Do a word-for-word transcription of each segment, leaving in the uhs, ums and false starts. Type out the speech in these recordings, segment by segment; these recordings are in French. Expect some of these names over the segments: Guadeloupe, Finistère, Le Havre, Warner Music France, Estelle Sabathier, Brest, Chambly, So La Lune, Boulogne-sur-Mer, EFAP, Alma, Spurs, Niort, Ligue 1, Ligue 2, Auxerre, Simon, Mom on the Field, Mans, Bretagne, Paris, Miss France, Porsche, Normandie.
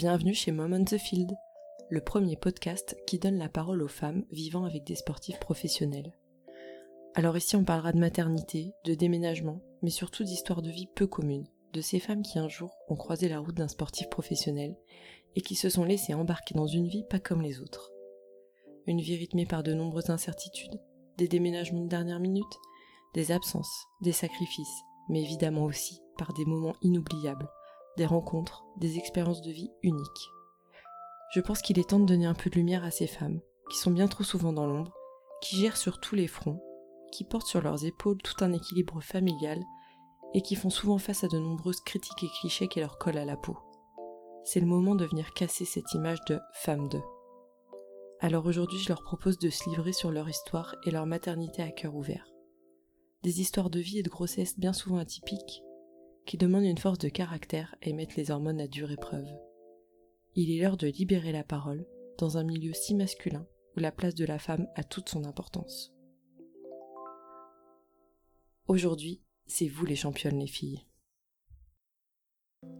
bienvenue chez Mom on the Field, le premier podcast qui donne la parole aux femmes vivant avec des sportifs professionnels. Alors ici on parlera de maternité, de déménagement, mais surtout d'histoires de vie peu communes, de ces femmes qui un jour ont croisé la route d'un sportif professionnel et qui se sont laissées embarquer dans une vie pas comme les autres. Une vie rythmée par de nombreuses incertitudes, des déménagements de dernière minute, des absences, des sacrifices, mais évidemment aussi par des moments inoubliables, des rencontres, des expériences de vie uniques. Je pense qu'il est temps de donner un peu de lumière à ces femmes, qui sont bien trop souvent dans l'ombre, qui gèrent sur tous les fronts, qui portent sur leurs épaules tout un équilibre familial et qui font souvent face à de nombreuses critiques et clichés qui leur collent à la peau. C'est le moment de venir casser cette image de « femme de ». Alors aujourd'hui, je leur propose de se livrer sur leur histoire et leur maternité à cœur ouvert. Des histoires de vie et de grossesse bien souvent atypiques, qui demandent une force de caractère et mettent les hormones à dure épreuve. Il est l'heure de libérer la parole, dans un milieu si masculin, où la place de la femme a toute son importance. Aujourd'hui, c'est vous les championnes, les filles.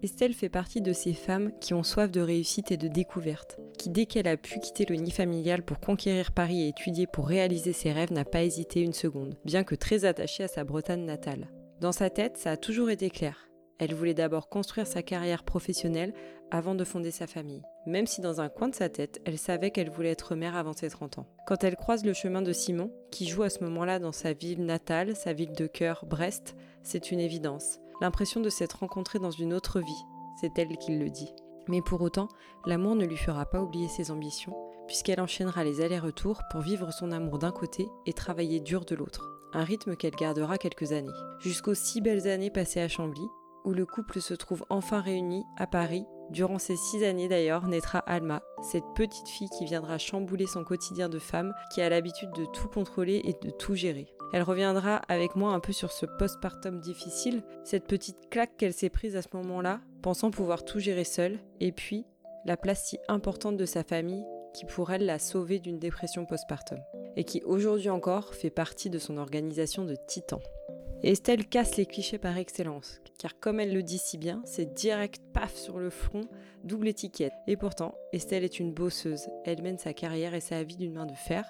Estelle fait partie de ces femmes qui ont soif de réussite et de découverte, qui dès qu'elle a pu quitter le nid familial pour conquérir Paris et étudier pour réaliser ses rêves n'a pas hésité une seconde, bien que très attachée à sa Bretagne natale. Dans sa tête, ça a toujours été clair. Elle voulait d'abord construire sa carrière professionnelle avant de fonder sa famille, même si dans un coin de sa tête, elle savait qu'elle voulait être mère avant ses trente ans. Quand elle croise le chemin de Simon, qui joue à ce moment-là dans sa ville natale, sa ville de cœur, Brest, c'est une évidence. L'impression de s'être rencontrée dans une autre vie, c'est elle qui le dit. Mais pour autant, l'amour ne lui fera pas oublier ses ambitions, puisqu'elle enchaînera les allers-retours pour vivre son amour d'un côté et travailler dur de l'autre. Un rythme qu'elle gardera quelques années, jusqu'aux six belles années passées à Chambly, où le couple se trouve enfin réuni à Paris. Durant ces six années d'ailleurs, naîtra Alma, cette petite fille qui viendra chambouler son quotidien de femme, qui a l'habitude de tout contrôler et de tout gérer. Elle reviendra avec moi un peu sur ce postpartum difficile, cette petite claque qu'elle s'est prise à ce moment-là, pensant pouvoir tout gérer seule, et puis la place si importante de sa famille, qui pour elle l'a sauvée d'une dépression postpartum, et qui aujourd'hui encore fait partie de son organisation de titan. Et Estelle casse les clichés par excellence, car comme elle le dit si bien, c'est direct paf sur le front, double étiquette. Et pourtant, Estelle est une bosseuse, elle mène sa carrière et sa vie d'une main de fer,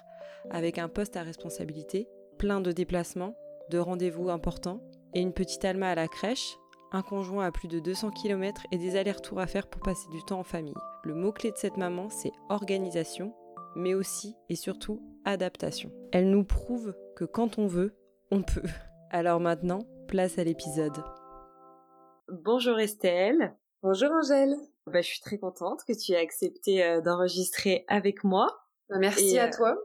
avec un poste à responsabilité, plein de déplacements, de rendez-vous importants, et une petite Alma à la crèche, un conjoint à plus de deux cents kilomètres et des allers-retours à faire pour passer du temps en famille. Le mot-clé de cette maman, c'est organisation, mais aussi et surtout adaptation. Elle nous prouve que quand on veut, on peut. Alors maintenant, place à l'épisode. Bonjour Estelle. Bonjour Angèle. Bah, je suis très contente que tu aies accepté euh, d'enregistrer avec moi. Merci et, à euh, toi.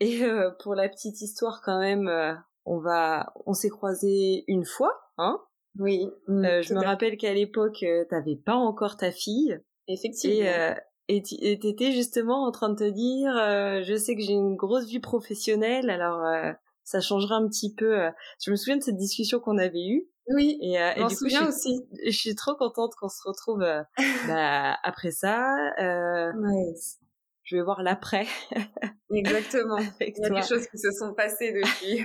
Et euh, pour la petite histoire quand même, euh, on va, on s'est croisés une fois, hein ? Oui. Euh, je me bien. rappelle qu'à l'époque, euh, t'avais pas encore ta fille. Effectivement. Et, euh, et t'étais justement en train de te dire, euh, je sais que j'ai une grosse vie professionnelle, alors. Euh, Ça changera un petit peu. Je me souviens de cette discussion qu'on avait eue. Oui. Et, euh, et du coup, je suis, aussi. je suis trop contente qu'on se retrouve euh, bah, après ça. Euh, nice. Je vais voir l'après. Exactement. Il y a des choses qui se sont passées depuis.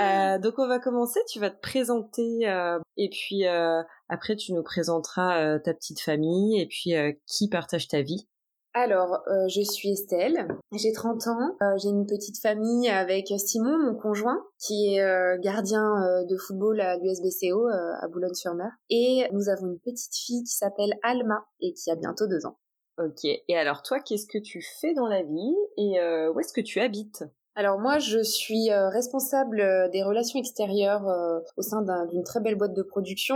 euh, donc, on va commencer. Tu vas te présenter euh, et puis euh, après, tu nous présenteras euh, ta petite famille et puis euh, qui partage ta vie. Alors, euh, je suis Estelle, j'ai trente ans, euh, j'ai une petite famille avec Simon, mon conjoint, qui est euh, gardien euh, de football à l'U S B C O euh, à Boulogne-sur-Mer. Et nous avons une petite fille qui s'appelle Alma et qui a bientôt deux ans. Ok, et alors toi, qu'est-ce que tu fais dans la vie et euh, où est-ce que tu habites ? Alors moi, je suis euh, responsable euh, des relations extérieures euh, au sein d'un, d'une très belle boîte de production,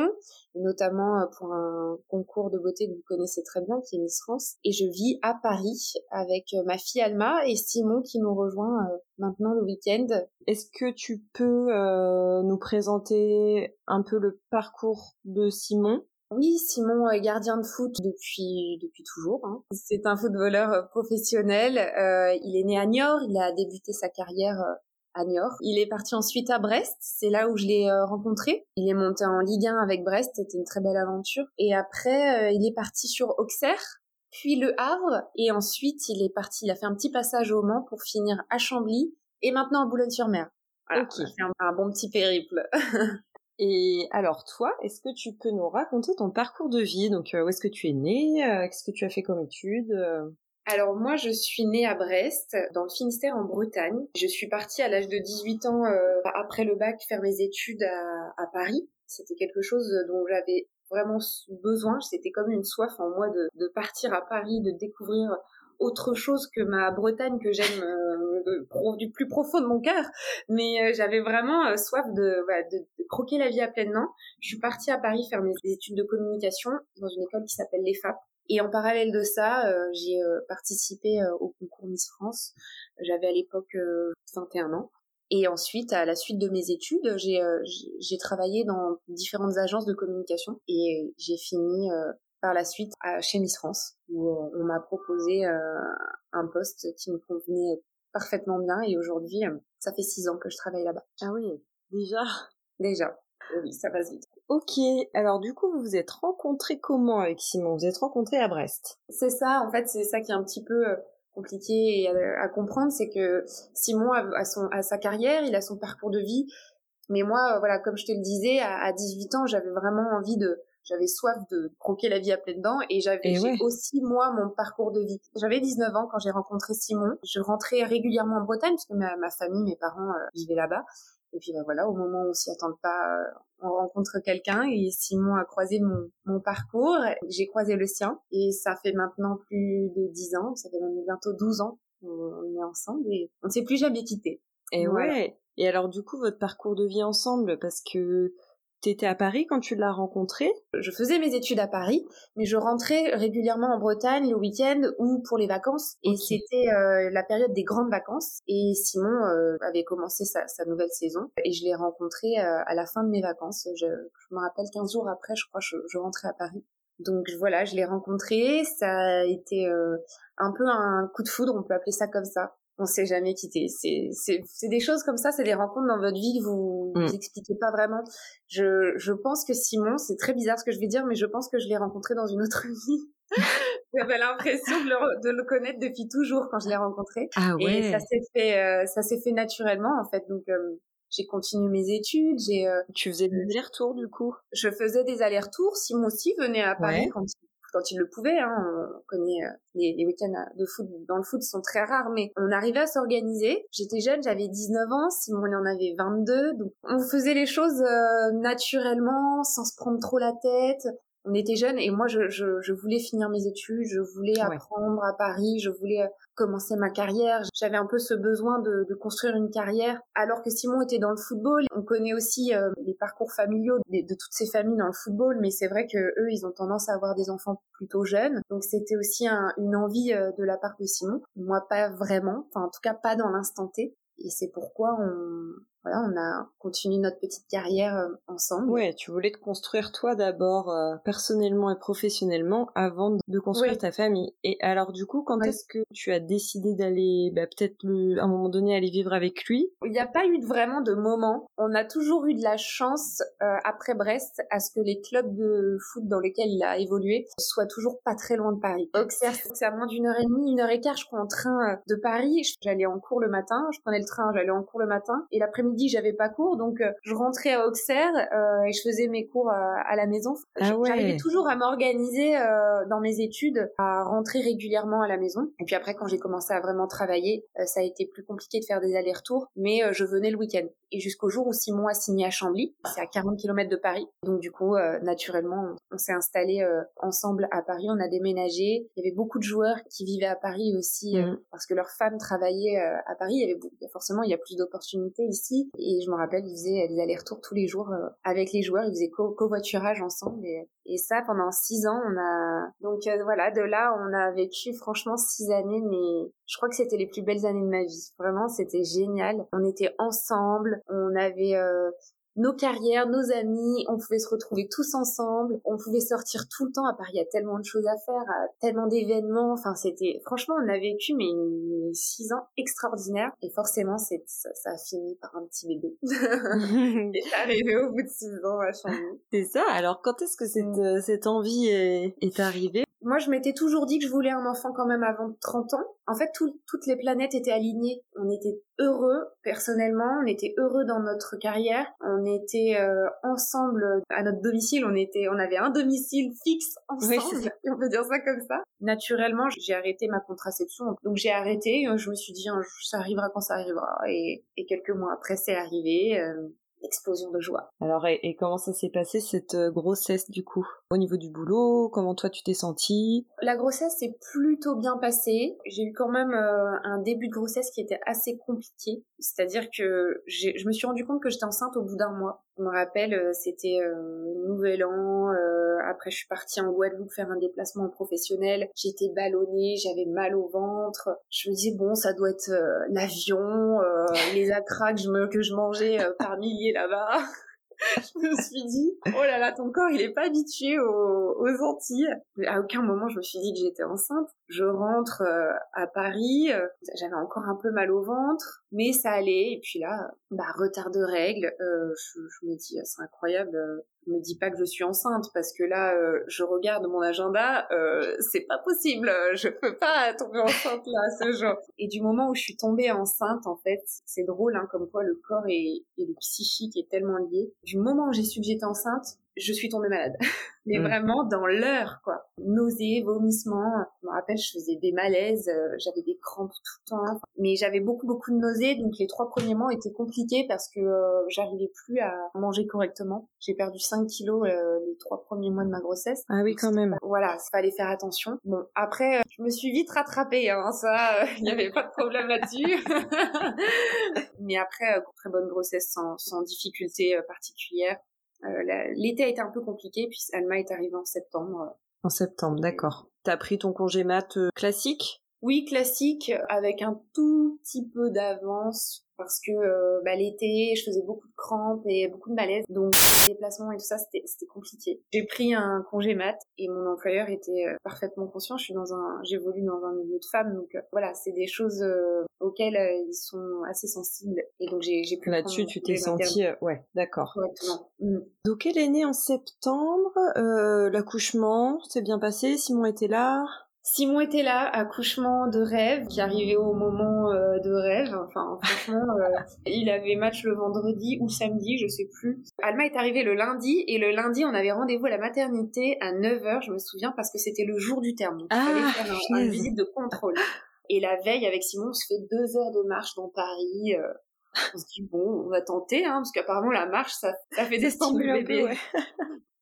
notamment euh, pour un concours de beauté que vous connaissez très bien, qui est Miss France. Et je vis à Paris avec euh, ma fille Alma et Simon qui nous rejoint euh, maintenant le week-end. Est-ce que tu peux euh, nous présenter un peu le parcours de Simon ? Oui, Simon est gardien de foot depuis depuis toujours. Hein. C'est un footballeur professionnel. Euh, il est né à Niort, il a débuté sa carrière à Niort. Il est parti ensuite à Brest, c'est là où je l'ai rencontré. Il est monté en Ligue un avec Brest, c'était une très belle aventure. Et après, euh, il est parti sur Auxerre, puis Le Havre, et ensuite il est parti, il a fait un petit passage au Mans pour finir à Chambly, et maintenant à Boulogne-sur-Mer. Voilà, okay. C'est un, un bon petit périple. Et alors toi, est-ce que tu peux nous raconter ton parcours de vie ? Donc euh, où est-ce que tu es née ? euh, Qu'est-ce que tu as fait comme études ? euh... Alors moi, je suis née à Brest, dans le Finistère, en Bretagne. Je suis partie à l'âge de dix-huit ans, euh, après le bac, faire mes études à, à Paris. C'était quelque chose dont j'avais vraiment besoin. C'était comme une soif en moi de, de partir à Paris, de découvrir autre chose que ma Bretagne que j'aime euh, de, du plus profond de mon cœur. Mais euh, j'avais vraiment euh, soif de, voilà, de, de croquer la vie à pleines mains. Je suis partie à Paris faire mes études de communication dans une école qui s'appelle l'E F A P. Et en parallèle de ça, euh, j'ai euh, participé euh, au concours Miss France. J'avais à l'époque euh, vingt et un ans. Et ensuite, à la suite de mes études, j'ai, euh, j'ai travaillé dans différentes agences de communication. Et j'ai fini euh, par la suite à, chez Miss France, où euh, on m'a proposé euh, un poste qui me convenait parfaitement bien. Et aujourd'hui, euh, ça fait six ans que je travaille là-bas. Ah oui, déjà Déjà. Oui, ça passe vite. Ok, alors du coup, vous vous êtes rencontrés comment avec Simon ? Vous vous êtes rencontrés à Brest ? C'est ça, en fait, c'est ça qui est un petit peu compliqué à, à comprendre, c'est que Simon a, a, son, a sa carrière, il a son parcours de vie, mais moi, voilà, comme je te le disais, à, à dix-huit ans, j'avais vraiment envie de... J'avais soif de croquer la vie à pleines dents et j'avais et ouais. aussi, moi, mon parcours de vie. J'avais dix-neuf ans quand j'ai rencontré Simon. Je rentrais régulièrement en Bretagne parce que ma, ma famille, mes parents euh, vivaient là-bas. Et puis ben voilà, au moment où on s'y attend pas, on rencontre quelqu'un et Simon a croisé mon, mon parcours, j'ai croisé le sien et ça fait maintenant plus de dix ans, ça fait même bientôt douze ans qu'on est ensemble et on ne s'est plus jamais quittés. Et voilà. Ouais, et alors du coup votre parcours de vie ensemble, parce que t'étais à Paris quand tu l'as rencontré ? Je faisais mes études à Paris, mais je rentrais régulièrement en Bretagne le week-end ou pour les vacances. Et okay. c'était euh, la période des grandes vacances. Et Simon euh, avait commencé sa, sa nouvelle saison. Et je l'ai rencontré euh, à la fin de mes vacances. Je, je me rappelle quinze jours après, je crois, je, je rentrais à Paris. Donc voilà, je l'ai rencontré. Ça a été euh, un peu un coup de foudre, on peut appeler ça comme ça. On s'est jamais quitté. C'est, c'est, c'est des choses comme ça, c'est des rencontres dans votre vie que vous mmh. vous expliquez pas vraiment. Je, je pense que Simon, c'est très bizarre ce que je vais dire, mais je pense que je l'ai rencontré dans une autre vie. J'avais l'impression de le, de le connaître depuis toujours quand je l'ai rencontré. Ah ouais. Et ça s'est fait, euh, ça s'est fait naturellement, en fait. Donc, euh, j'ai continué mes études, j'ai, euh, Tu faisais des allers-retours, du coup? Je faisais des allers-retours. Simon aussi venait à Paris ouais. quand il quand il le pouvait, hein, on connaît euh, les, les week-ends de foot, dans le foot sont très rares, mais on arrivait à s'organiser. J'étais jeune, j'avais dix-neuf ans, Simon en avait vingt-deux, donc on faisait les choses euh, naturellement, sans se prendre trop la tête. On était jeunes et moi, je, je, je voulais finir mes études, je voulais apprendre ouais. à Paris, je voulais commencer ma carrière. J'avais un peu ce besoin de, de construire une carrière. Alors que Simon était dans le football, on connaît aussi euh, les parcours familiaux de, de toutes ces familles dans le football, mais c'est vrai que eux, ils ont tendance à avoir des enfants plutôt jeunes. Donc c'était aussi un, une envie euh, de la part de Simon. Moi, pas vraiment, enfin en tout cas pas dans l'instant T. Et c'est pourquoi on, voilà, on a continué notre petite carrière euh, ensemble. Ouais, tu voulais te construire toi d'abord euh, personnellement et professionnellement avant de construire ouais. ta famille. Et alors du coup, quand ouais. est-ce que tu as décidé d'aller, bah, peut-être le, à un moment donné, aller vivre avec lui ? Il n'y a pas eu de, vraiment de moment. On a toujours eu de la chance euh, après Brest à ce que les clubs de foot dans lesquels il a évolué soient toujours pas très loin de Paris. Auxerre, c'est à moins d'une heure et demie, une heure et quart, je crois, en train de Paris. J'allais en cours le matin, je prenais le train, j'allais en cours le matin et l'après-midi dit j'avais pas cours, donc euh, je rentrais à Auxerre euh, et je faisais mes cours euh, à la maison. Je, ah ouais. J'arrivais toujours à m'organiser euh, dans mes études, à rentrer régulièrement à la maison. Et puis après, quand j'ai commencé à vraiment travailler, euh, ça a été plus compliqué de faire des allers-retours, mais euh, je venais le week-end. Et jusqu'au jour où Simon a signé à Chambly, c'est à quarante kilomètres de Paris. Donc du coup, euh, naturellement, on, on s'est installés euh, ensemble à Paris, on a déménagé. Il y avait beaucoup de joueurs qui vivaient à Paris aussi, euh, mmh. parce que leurs femmes travaillaient euh, à Paris. Il y avait forcément, il y a plus d'opportunités ici. Et je me rappelle, ils faisaient des allers-retours tous les jours avec les joueurs. Ils faisaient co- covoiturage ensemble. Et, et ça, pendant six ans, on a... Donc euh, voilà, de là, on a vécu franchement six années. Mais je crois que c'était les plus belles années de ma vie. Vraiment, c'était génial. On était ensemble. On avait... Euh... nos carrières, nos amis, on pouvait se retrouver tous ensemble, on pouvait sortir tout le temps. À Paris, il y a tellement de choses à faire, tellement d'événements, enfin c'était, franchement on a vécu mais une... six ans extraordinaires et forcément c'est... Ça, ça a fini par un petit bébé. C'est arrivé au bout de six ans à Chambly. C'est ça, alors quand est-ce que cette, cette envie est, est arrivée ? Moi, je m'étais toujours dit que je voulais un enfant quand même avant trente ans. En fait, tout, toutes les planètes étaient alignées. On était heureux, personnellement, on était heureux dans notre carrière. On était euh, ensemble à notre domicile. On était, on avait un domicile fixe ensemble, oui, on peut dire ça comme ça. Naturellement, j'ai arrêté ma contraception. Donc, j'ai arrêté. Je me suis dit, ça arrivera quand ça arrivera. Et, et quelques mois après, c'est arrivé. Euh, explosion de joie. Alors, et, et comment ça s'est passé, cette grossesse, du coup? Au niveau du boulot, comment toi, tu t'es sentie? La grossesse s'est plutôt bien passée. J'ai eu quand même euh, un début de grossesse qui était assez compliqué. C'est-à-dire que j'ai, je me suis rendu compte que j'étais enceinte au bout d'un mois. Je me rappelle, c'était euh, Nouvel An. Euh, après, je suis partie en Guadeloupe faire un déplacement professionnel. J'étais ballonnée, j'avais mal au ventre. Je me disais, bon, ça doit être euh, l'avion, euh, les attraques que je, me, que je mangeais euh, par milliers là-bas. Je me suis dit, oh là là, ton corps, il est pas habitué aux, aux Antilles. À aucun moment, je me suis dit que j'étais enceinte. Je rentre euh, à Paris, euh, j'avais encore un peu mal au ventre, mais ça allait. Et puis là, bah, retard de règles, euh, je, je me dis, c'est incroyable, euh, me dis pas que je suis enceinte, parce que là, euh, je regarde mon agenda, euh, c'est pas possible, euh, je peux pas tomber enceinte là, ce jour. Et du moment où je suis tombée enceinte, en fait, c'est drôle, hein, comme quoi le corps et, et le psychique est tellement lié. Du moment où j'ai su que j'étais enceinte, je suis tombée malade. Mais mmh. vraiment dans l'heure, quoi. Nausées, vomissements. Je me rappelle, je faisais des malaises, euh, j'avais des crampes tout le temps. Mais j'avais beaucoup, beaucoup de nausées. Donc, les trois premiers mois étaient compliqués parce que euh, j'arrivais plus à manger correctement. J'ai perdu cinq kilos euh, les trois premiers mois de ma grossesse. Ah oui, quand même. Voilà, il fallait faire attention. Bon, après, euh, je me suis vite rattrapée. Hein, ça, il euh, n'y avait pas de problème là-dessus. Mais après, euh, très bonne grossesse sans, sans difficulté euh, particulière. Euh, la, l'été a été un peu compliqué, puis Alma est arrivée en septembre. En septembre, d'accord. T'as pris ton congé mat classique? Oui, classique, avec un tout petit peu d'avance, parce que euh, bah, l'été, je faisais beaucoup de crampes et beaucoup de malaise, donc les déplacements et tout ça, c'était, c'était compliqué. J'ai pris un congé mat, et mon employeur était euh, parfaitement conscient. Je suis dans un, j'évolue dans un milieu de femmes, donc euh, voilà, c'est des choses euh, auxquelles euh, ils sont assez sensibles, et donc j'ai, j'ai pu. Là-dessus, tu t'es sentie, euh, ouais, d'accord. Exactement. Mm. Donc elle est née en septembre, euh, l'accouchement s'est bien passé, Simon était là. Simon était là, accouchement de rêve, qui arrivait au moment euh, de rêve. Enfin, franchement, euh, il avait match le vendredi ou samedi, je sais plus. Alma est arrivée le lundi, et le lundi, on avait rendez-vous à la maternité à neuf heures, je me souviens, parce que c'était le jour du terme. Donc, ah, il fallait faire un, une visite de contrôle. Et la veille, avec Simon, on se fait deux heures de marche dans Paris. Euh, on se dit, bon, on va tenter, hein, parce qu'apparemment, la marche, ça, ça fait descendre le bébé. Peu, ouais.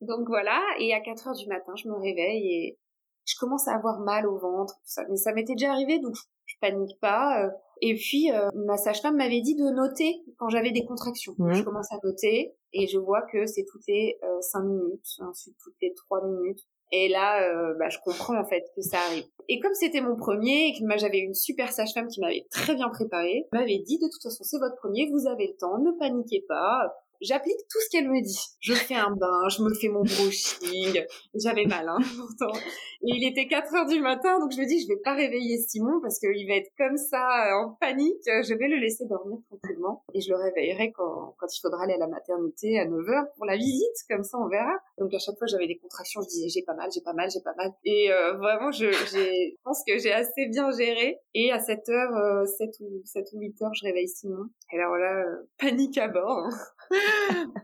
Donc voilà, et à quatre heures du matin, je me réveille et... je commence à avoir mal au ventre, tout ça. Mais ça m'était déjà arrivé, donc je panique pas. Et puis, euh, ma sage-femme m'avait dit de noter quand j'avais des contractions. Mmh. Je commence à noter et je vois que c'est toutes les euh, cinq minutes, ensuite toutes les trois minutes. Et là, euh, bah, je comprends en fait que ça arrive. Et comme c'était mon premier et que j'avais une super sage-femme qui m'avait très bien préparée, m'avait dit de toute façon, c'est votre premier, vous avez le temps, ne paniquez pas. J'applique tout ce qu'elle me dit. Je fais un bain, je me fais mon brushing. J'avais mal, hein, pourtant. Et il était quatre heures du matin, donc je me dis, je vais pas réveiller Simon parce qu'il va être comme ça, en panique. Je vais le laisser dormir tranquillement. Et je le réveillerai quand, quand il faudra aller à la maternité à neuf heures pour la visite. Comme ça, on verra. Donc, à chaque fois, j'avais des contractions. Je disais, j'ai pas mal, j'ai pas mal, j'ai pas mal. Et, euh, vraiment, je, j'ai, je pense que j'ai assez bien géré. Et à sept heures, euh, sept ou huit heures, je réveille Simon. Et alors là, euh, panique à bord, hein.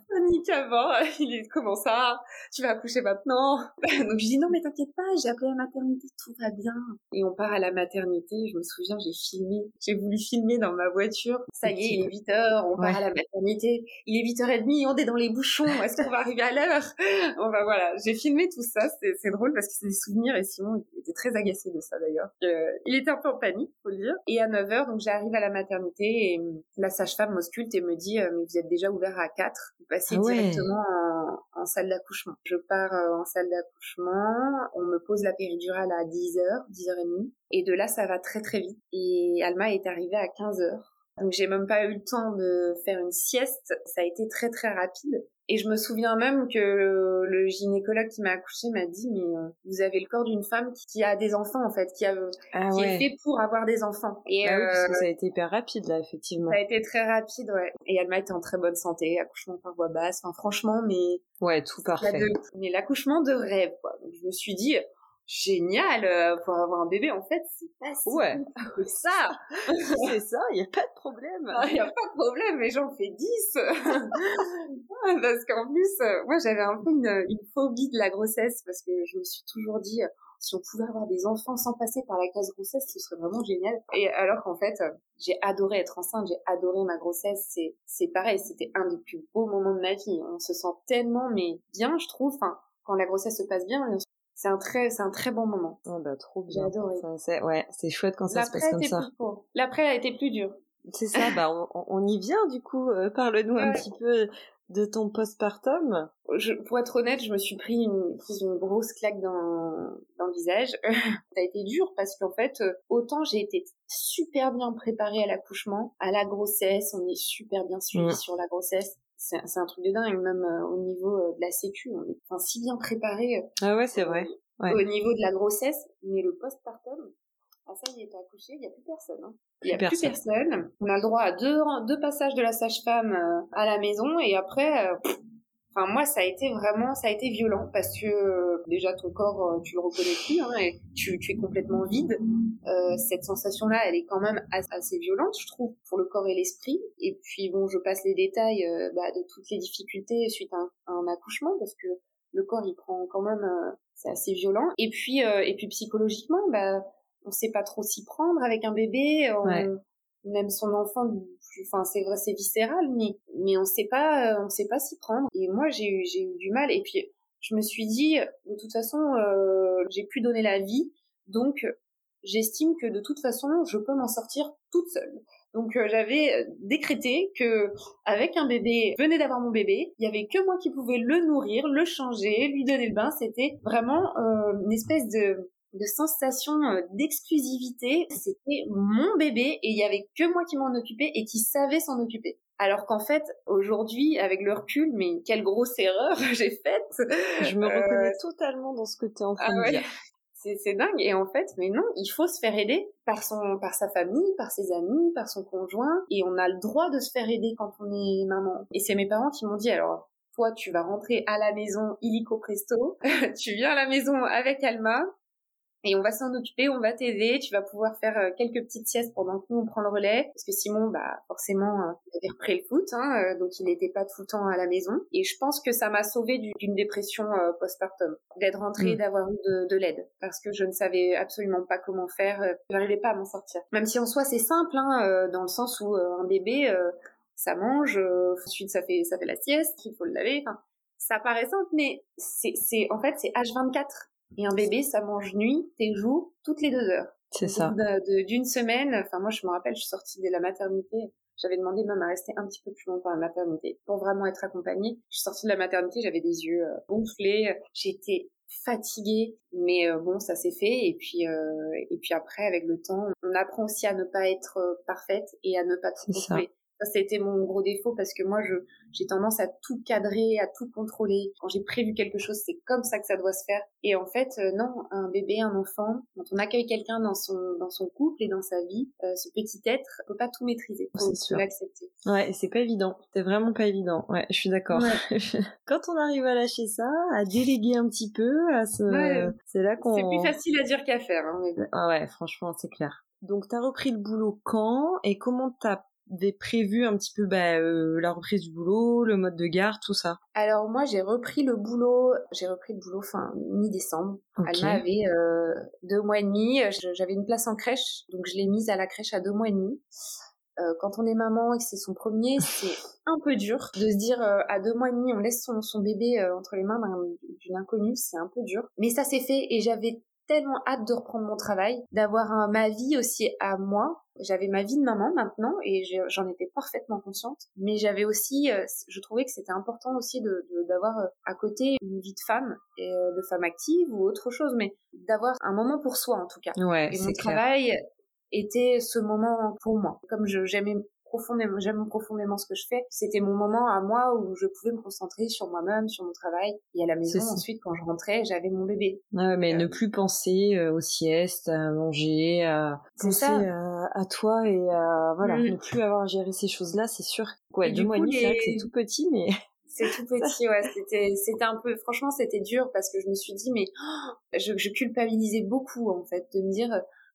Panique avant, il est comment ça, tu vas accoucher maintenant? Donc je dis non mais t'inquiète pas, j'ai appelé la maternité, tout va bien. Et on part à la maternité, je me souviens, j'ai filmé, j'ai voulu filmer dans ma voiture. Ça y est, il est huit heures, on ouais. part à la maternité, il est huit heures trente, on est dans les bouchons, est-ce qu'on va arriver à l'heure? Bon bah voilà, j'ai filmé tout ça, c'est, c'est drôle parce que c'est des souvenirs et Simon était très agacé de ça d'ailleurs. Euh, il était un peu en panique, faut le dire. Et à neuf heures, donc j'arrive à la maternité et la sage-femme m'ausculte et me dit euh, mais vous êtes déjà ouvert à quatre, vous passez ah ouais. directement en, en salle d'accouchement. Je pars en salle d'accouchement, on me pose la péridurale à dix heures, dix heures trente, et de là, ça va très très vite. Et Alma est arrivée à quinze heures. Donc, j'ai même pas eu le temps de faire une sieste. Ça a été très très rapide. Et je me souviens même que le, le gynécologue qui m'a accouchée m'a dit « Mais euh, vous avez le corps d'une femme qui, qui a des enfants, en fait, qui, a, ah qui ouais. est fait pour avoir des enfants. » Et bah euh, oui, parce que ça a été hyper rapide, là, effectivement. Ça a été très rapide, ouais. Et Alma était en très bonne santé, accouchement par voie basse. Enfin, franchement, mais... Ouais, tout parfait. De, mais l'accouchement de rêve, quoi. Donc, je me suis dit... génial, euh, pour avoir un bébé, en fait, c'est pas si ouais. que ça. C'est ça, il n'y a pas de problème. Il n'y a pas de problème, mais j'en fais dix. Parce qu'en plus, euh, moi, j'avais un peu une, une phobie de la grossesse, parce que je me suis toujours dit, euh, si on pouvait avoir des enfants sans passer par la case grossesse, ce serait vraiment génial. Et alors qu'en fait, euh, j'ai adoré être enceinte, j'ai adoré ma grossesse, c'est, c'est pareil, c'était un des plus beaux moments de ma vie. On se sent tellement, mais bien, je trouve, enfin, quand la grossesse se passe bien, on C'est un très, c'est un très bon moment. Oh bah, trop bien. J'ai adoré. Ça, c'est, ouais, c'est chouette quand ça L'après se passe comme ça. L'après a été plus dur. C'est ça, bah, on, on y vient, du coup. Euh, parle-nous ouais. un petit peu de ton postpartum. Je, pour être honnête, je me suis pris une, pris une grosse claque dans, dans le visage. Ça a été dur parce qu'en fait, autant j'ai été super bien préparée à l'accouchement, à la grossesse, on est super bien suivi mmh. sur la grossesse. C'est, c'est un truc de dingue, même euh, au niveau euh, de la sécu, on est enfin, si bien préparé. Euh, ah ouais, c'est vrai. Ouais. Au niveau de la grossesse, mais le postpartum, ah ça y est, t'as accouché, il n'y a plus personne. Hein. Il n'y a personne. plus personne. On a le droit à deux, deux passages de la sage-femme euh, à la maison, et après, euh, pff, enfin moi, ça a été vraiment, ça a été violent, parce que euh, déjà, ton corps, euh, tu le reconnais plus, hein, et tu, tu es complètement vide. Euh, cette sensation-là, elle est quand même assez, assez violente, je trouve, pour le corps et l'esprit. Et puis, bon, je passe les détails euh, bah, de toutes les difficultés suite à un, à un accouchement, parce que le corps, il prend quand même... Euh, c'est assez violent. Et puis, euh, et puis psychologiquement, bah, on sait pas trop s'y prendre avec un bébé. On, ouais. on aime son enfant, enfin, c'est vrai, c'est viscéral, mais, mais on sait pas, euh, on sait pas s'y prendre. Et moi, j'ai eu, j'ai eu du mal. Et puis, je me suis dit, de toute façon, euh, j'ai pu donner la vie, donc... J'estime que de toute façon, je peux m'en sortir toute seule. Donc euh, j'avais décrété que avec un bébé, venait d'avoir mon bébé, il y avait que moi qui pouvais le nourrir, le changer, lui donner le bain. C'était vraiment euh, une espèce de, de sensation euh, d'exclusivité. C'était mon bébé et il y avait que moi qui m'en occupais et qui savait s'en occuper. Alors qu'en fait, aujourd'hui, avec le recul, mais quelle grosse erreur j'ai faite. Je me euh... reconnais totalement dans ce que tu es en train ah, de ouais. dire. C'est, c'est dingue, et en fait, mais non, il faut se faire aider par son, par sa famille, par ses amis, par son conjoint, et on a le droit de se faire aider quand on est maman. Et c'est mes parents qui m'ont dit, alors, toi, tu vas rentrer à la maison illico presto, tu viens à la maison avec Alma, et on va s'en occuper, on va t'aider, tu vas pouvoir faire quelques petites siestes pendant que nous, on prend le relais, parce que Simon, bah, forcément, il avait repris le foot, hein, donc il n'était pas tout le temps à la maison, et je pense que ça m'a sauvée d'une dépression euh, postpartum, d'être rentrée, mmh. d'avoir eu de, de l'aide, parce que je ne savais absolument pas comment faire, euh, j'arrivais pas à m'en sortir. Même si en soi, c'est simple, hein, euh, dans le sens où euh, un bébé, euh, ça mange, euh, ensuite ça fait, ça fait la sieste, il faut le laver, enfin, ça paraît simple, mais c'est, c'est, en fait, c'est H vingt-quatre. Et un bébé, ça mange nuit, et jour, toutes les deux heures. C'est ça. De, de, d'une semaine, enfin moi je me rappelle, je suis sortie de la maternité, j'avais demandé même à rester un petit peu plus longtemps à la maternité pour vraiment être accompagnée. Je suis sortie de la maternité, j'avais des yeux euh, gonflés, j'étais fatiguée, mais euh, bon, ça s'est fait. Et puis, euh, et puis après, avec le temps, on apprend aussi à ne pas être parfaite et à ne pas tout contrôler. Ça, c'était mon gros défaut parce que moi, je, j'ai tendance à tout cadrer, à tout contrôler. Quand j'ai prévu quelque chose, c'est comme ça que ça doit se faire. Et en fait, euh, non, un bébé, un enfant, quand on accueille quelqu'un dans son, dans son couple et dans sa vie, euh, ce petit être peut pas tout maîtriser. Donc, c'est sûr. L'accepter. Ouais, et c'est pas évident. C'est vraiment pas évident. Ouais, je suis d'accord. Ouais. Quand on arrive à lâcher ça, à déléguer un petit peu, à ce, ouais, c'est là qu'on... C'est plus facile à dire qu'à faire, hein, mais... Ah ouais, franchement, c'est clair. Donc, t'as repris le boulot quand et comment t'as J'ai prévu un petit peu bah, euh, la reprise du boulot, le mode de garde, tout ça. Alors moi j'ai repris le boulot, j'ai repris le boulot fin mi-décembre. Okay. Alma avait euh, deux mois et demi, je, j'avais une place en crèche, donc je l'ai mise à la crèche à deux mois et demi. Euh, quand on est maman et que c'est son premier, c'est un peu dur de se dire euh, à deux mois et demi on laisse son, son bébé euh, entre les mains d'un, d'une inconnue, c'est un peu dur. Mais ça s'est fait et j'avais tellement hâte de reprendre mon travail, d'avoir un, ma vie aussi à moi. J'avais ma vie de maman maintenant et j'en étais parfaitement consciente, mais j'avais aussi, je trouvais que c'était important aussi de, de d'avoir à côté une vie de femme, et de femme active ou autre chose, mais d'avoir un moment pour soi en tout cas. Ouais, et c'est mon clair. Travail était ce moment pour moi. Comme je, j'aimais profondément, j'aime profondément ce que je fais, c'était mon moment à moi où je pouvais me concentrer sur moi-même, sur mon travail, et à la maison ensuite quand je rentrais j'avais mon bébé. Ah, mais euh... ne plus penser euh, aux siestes, à manger, à c'est penser à, à toi et à voilà, mmh. ne plus avoir à gérer ces choses-là, c'est sûr. Ouais, du coup, mois et demi, les... c'est vrai que c'est tout petit mais C'est tout petit, ouais. C'était, c'était un peu, franchement, c'était dur parce que je me suis dit, mais oh, je, je culpabilisais beaucoup, en fait, de me dire,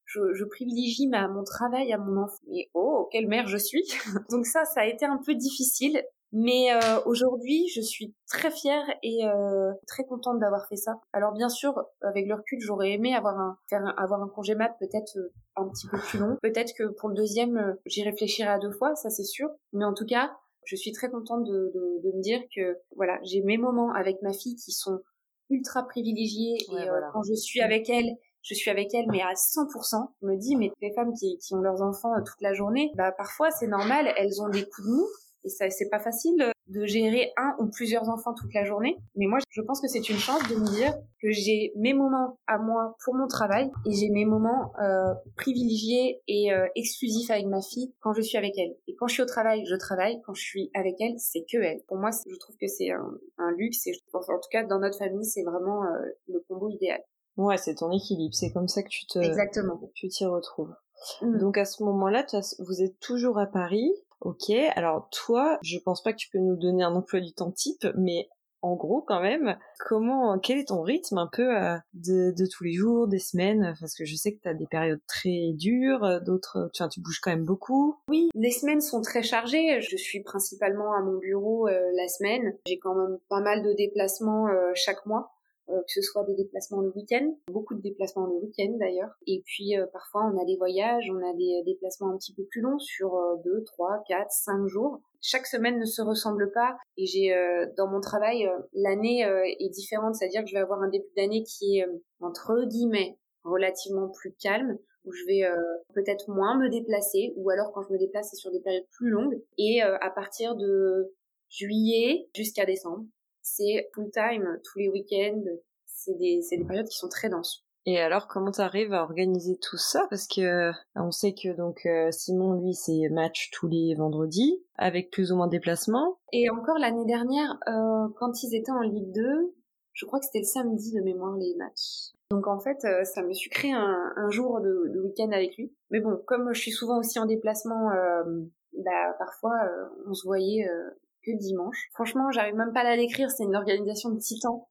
je, je privilégie ma, mon travail à mon enfant. Mais oh, quelle mère je suis! Donc ça, ça a été un peu difficile. Mais euh, aujourd'hui, je suis très fière et euh, très contente d'avoir fait ça. Alors bien sûr, avec le recul, j'aurais aimé avoir un, faire un, avoir un congé mat peut-être euh, un petit peu plus long. Peut-être que pour le deuxième, euh, j'y réfléchirai à deux fois, ça c'est sûr. Mais en tout cas, je suis très contente de, de, de me dire que voilà, j'ai mes moments avec ma fille qui sont ultra privilégiés. Ouais, et voilà. euh, quand je suis avec elle, je suis avec elle, mais à cent pour cent. Je me dis, mais les femmes qui, qui ont leurs enfants toute la journée, bah parfois c'est normal, elles ont des coups de mou. Et ça, c'est pas facile de gérer un ou plusieurs enfants toute la journée. Mais moi, je pense que c'est une chance de me dire que j'ai mes moments à moi pour mon travail et j'ai mes moments euh, privilégiés et euh, exclusifs avec ma fille quand je suis avec elle. Et quand je suis au travail, je travaille. Quand je suis avec elle, c'est que elle. Pour moi, je trouve que c'est un, un luxe. Et je pense, en tout cas, dans notre famille, c'est vraiment euh, le combo idéal. Ouais, c'est ton équilibre. C'est comme ça que tu te... Exactement. Tu t'y retrouves. Mmh. Donc, à ce moment-là, vous êtes toujours à Paris. Ok, alors toi, je pense pas que tu peux nous donner un emploi du temps type, mais en gros quand même, comment, quel est ton rythme un peu euh, de, de tous les jours, des semaines, parce que je sais que t'as des périodes très dures, d'autres, tu, tu bouges quand même beaucoup. Oui, les semaines sont très chargées, je suis principalement à mon bureau euh, la semaine, j'ai quand même pas mal de déplacements euh, chaque mois. Euh, que ce soit des déplacements le week-end, beaucoup de déplacements le week-end d'ailleurs, et puis euh, parfois on a des voyages, on a des déplacements un petit peu plus longs sur euh, deux, trois, quatre, cinq jours. Chaque semaine ne se ressemble pas et j'ai euh, dans mon travail, euh, l'année euh, est différente, c'est-à-dire que je vais avoir un début d'année qui est, euh, entre guillemets, relativement plus calme, où je vais euh, peut-être moins me déplacer, ou alors quand je me déplace, c'est sur des périodes plus longues, et euh, à partir de juillet jusqu'à décembre, c'est full-time, tous les week-ends, c'est des, c'est des périodes qui sont très denses. Et alors, comment t'arrives à organiser tout ça? Parce que on sait que donc Simon, lui, c'est match tous les vendredis, avec plus ou moins de déplacements. Et encore l'année dernière, euh, quand ils étaient en Ligue deux, je crois que c'était le samedi de mémoire, les matchs. Donc en fait, euh, ça me sucrait un, un jour de, de week-end avec lui. Mais bon, comme je suis souvent aussi en déplacement, euh, bah parfois, euh, on se voyait... Euh, que dimanche. Franchement, j'arrive même pas à la décrire, c'est une organisation de titan.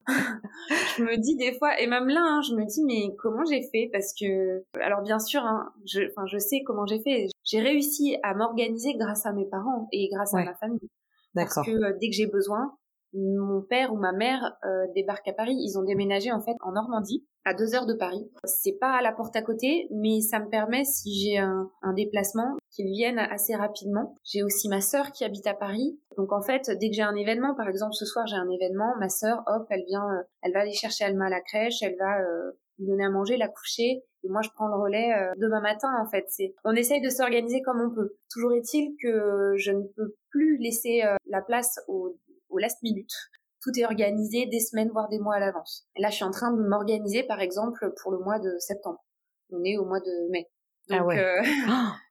Je me dis des fois, et même là, hein, je me dis, mais comment j'ai fait? Parce que, alors bien sûr, hein, je, enfin, je sais comment j'ai fait. J'ai réussi à m'organiser grâce à mes parents et grâce ouais. à ma famille. D'accord. Parce que euh, dès que j'ai besoin, mon père ou ma mère euh, débarquent à Paris. Ils ont déménagé, en fait, en Normandie, à deux heures de Paris. C'est pas à la porte à côté, mais ça me permet, si j'ai un, un déplacement, qu'ils viennent assez rapidement. J'ai aussi ma sœur qui habite à Paris. Donc en fait, dès que j'ai un événement, par exemple ce soir j'ai un événement, ma sœur, hop, elle vient, euh, elle va aller chercher Alma à la crèche, elle va euh, lui donner à manger, la coucher, et moi je prends le relais euh, demain matin en fait. C'est, on essaye de s'organiser comme on peut. Toujours est-il que je ne peux plus laisser euh, la place au, au last minute. Tout est organisé des semaines, voire des mois à l'avance. Là, je suis en train de m'organiser, par exemple, pour le mois de septembre. On est au mois de mai. Donc, ah ouais. euh,